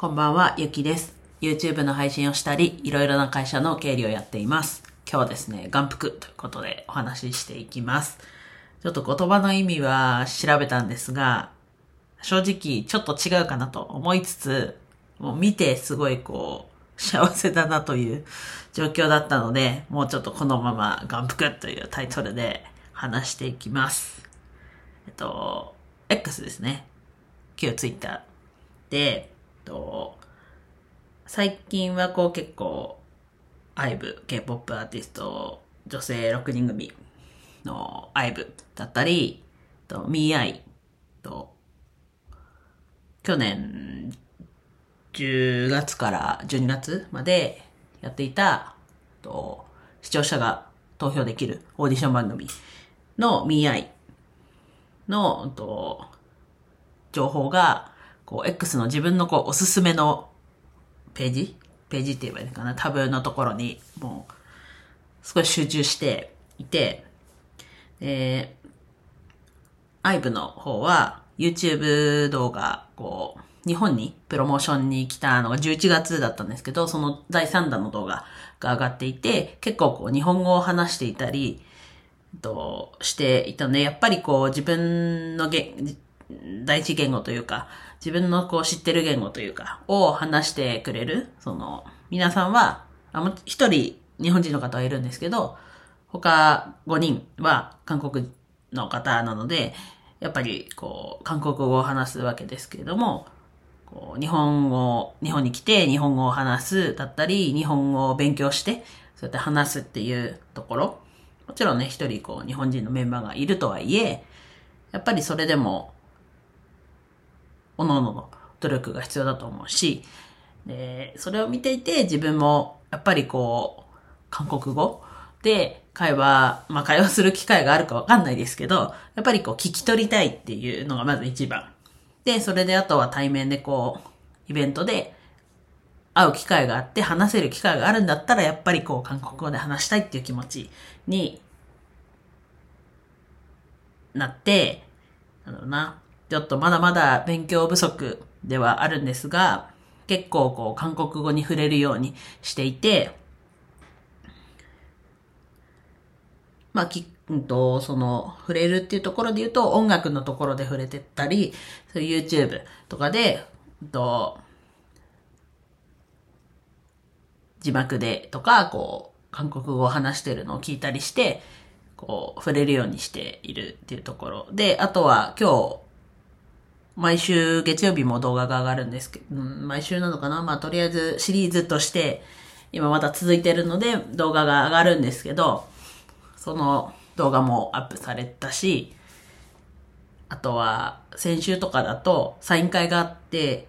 こんばんは、ゆきです。YouTube の配信をしたり、いろいろな会社の経理をやっています。今日はですね、眼福ということでお話ししていきます。ちょっと言葉の意味は調べたんですが、正直ちょっと違うかなと思いつつ、もう見てすごい幸せだなという状況だったので、もうちょっとこのまま眼福というタイトルで話していきます。X ですね。旧 Twitter で、最近は結構 IVE、K-POP アーティスト、女性6人組の IVE だったり、ME:I と、去年10月から12月までやっていた、視聴者が投票できるオーディション番組のME:Iの、情報が、X の自分のおすすめのページって言えばいいのかな、タブのところに、もう、すごい集中していて、IVE の方は、YouTube 動画、日本にプロモーションに来たのが11月だったんですけど、その第3弾の動画が上がっていて、結構日本語を話していたり、していたので、やっぱり自分の第一言語というか、自分の知ってる言語というか、を話してくれる、皆さんは、一人日本人の方はいるんですけど、他5人は韓国の方なので、やっぱり韓国語を話すわけですけれども、日本に来て日本語を話すだったり、日本語を勉強して、そうやって話すっていうところ、もちろんね、一人日本人のメンバーがいるとはいえ、やっぱりそれでも、各々の努力が必要だと思うし、で、それを見ていて自分もやっぱり韓国語で会話する機会があるかわかんないですけど、やっぱり聞き取りたいっていうのがまず一番。で、それであとは対面でイベントで会う機会があって話せる機会があるんだったら、やっぱり韓国語で話したいっていう気持ちになって、なんだろうな。ちょっとまだまだ勉強不足ではあるんですが、結構韓国語に触れるようにしていて、まあ、触れるっていうところで言うと、音楽のところで触れてったり、そういう YouTube とかで、字幕でとか、韓国語を話してるのを聞いたりして、触れるようにしているっていうところで、あとは今日、毎週月曜日も動画が上がるんですけど、毎週なのかな、まあ、とりあえずシリーズとして今まだ続いてるので動画が上がるんですけど、その動画もアップされたし、あとは先週とかだとサイン会があって、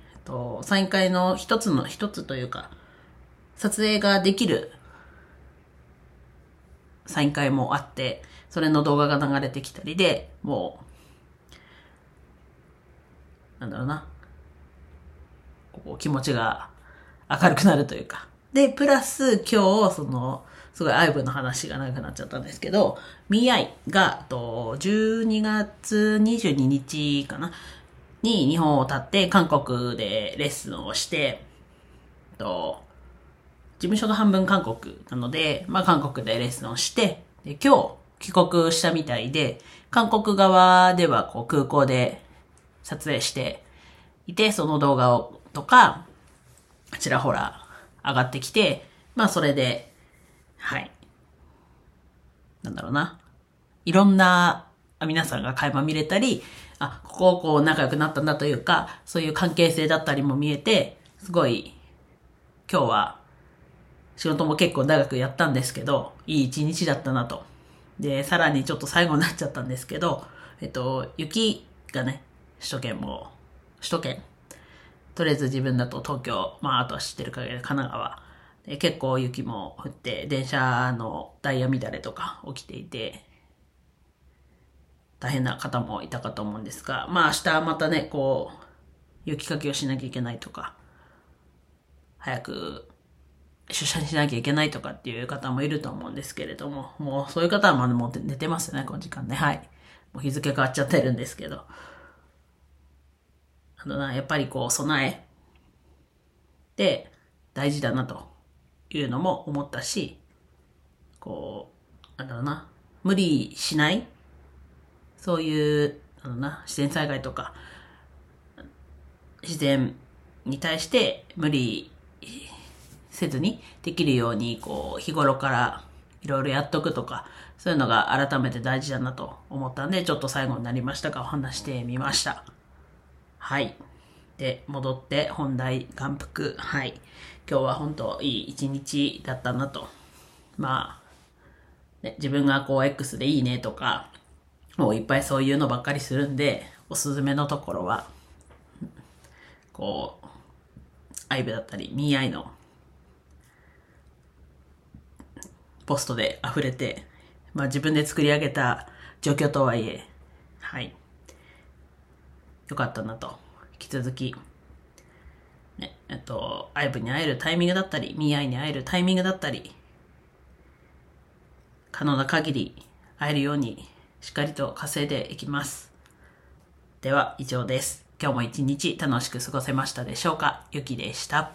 サイン会の一つというか、撮影ができるサイン会もあって、それの動画が流れてきたりで、もう、なんだろうな。気持ちが明るくなるというか。で、プラス今日、すごい IVE の話が長くなっちゃったんですけど、ME:I が、12月22日かなに日本を経って韓国でレッスンをして、事務所の半分韓国なので、まあ韓国でレッスンをして、で今日帰国したみたいで、韓国側では空港で撮影していて、その動画をとか、ちらほら上がってきて、まあそれで、はい。なんだろうな。いろんな皆さんが垣間見れたり、あ、こう仲良くなったんだというか、そういう関係性だったりも見えて、すごい、今日は仕事も結構長くやったんですけど、いい一日だったなと。で、さらにちょっと最後になっちゃったんですけど、雪がね、首都圏。とりあえず自分だと東京、まああとは知ってる限りで神奈川で結構雪も降って、電車のダイヤ乱れとか起きていて、大変な方もいたかと思うんですが、まあ明日またね、雪かきをしなきゃいけないとか、早く出社しなきゃいけないとかっていう方もいると思うんですけれども、もうそういう方はまだもう寝てますね、この時間ね。はい。もう日付変わっちゃってるんですけど。やっぱり備えって大事だなというのも思ったし、こう、なんだろうな、無理しない、そういう、なんだろうな、自然災害とか、自然に対して無理せずにできるように、こう、日頃からいろいろやっとくとか、そういうのが改めて大事だなと思ったんで、ちょっと最後になりましたが、お話してみました。はい。で、戻って本題、眼福。はい。今日は本当いい一日だったなと。まあ、ね、自分がこう X でいいねとか、もういっぱいそういうのばっかりするんで、おすすめのところは、こう、IVE だったり、ME:I のポストで溢れて、まあ自分で作り上げた状況とはいえ、はい。よかったなと。引き続き、ね、IVE に会えるタイミングだったり、ME:I に会えるタイミングだったり、可能な限り会えるようにしっかりと稼いでいきます。では以上です。今日も一日楽しく過ごせましたでしょうか。ゆきでした。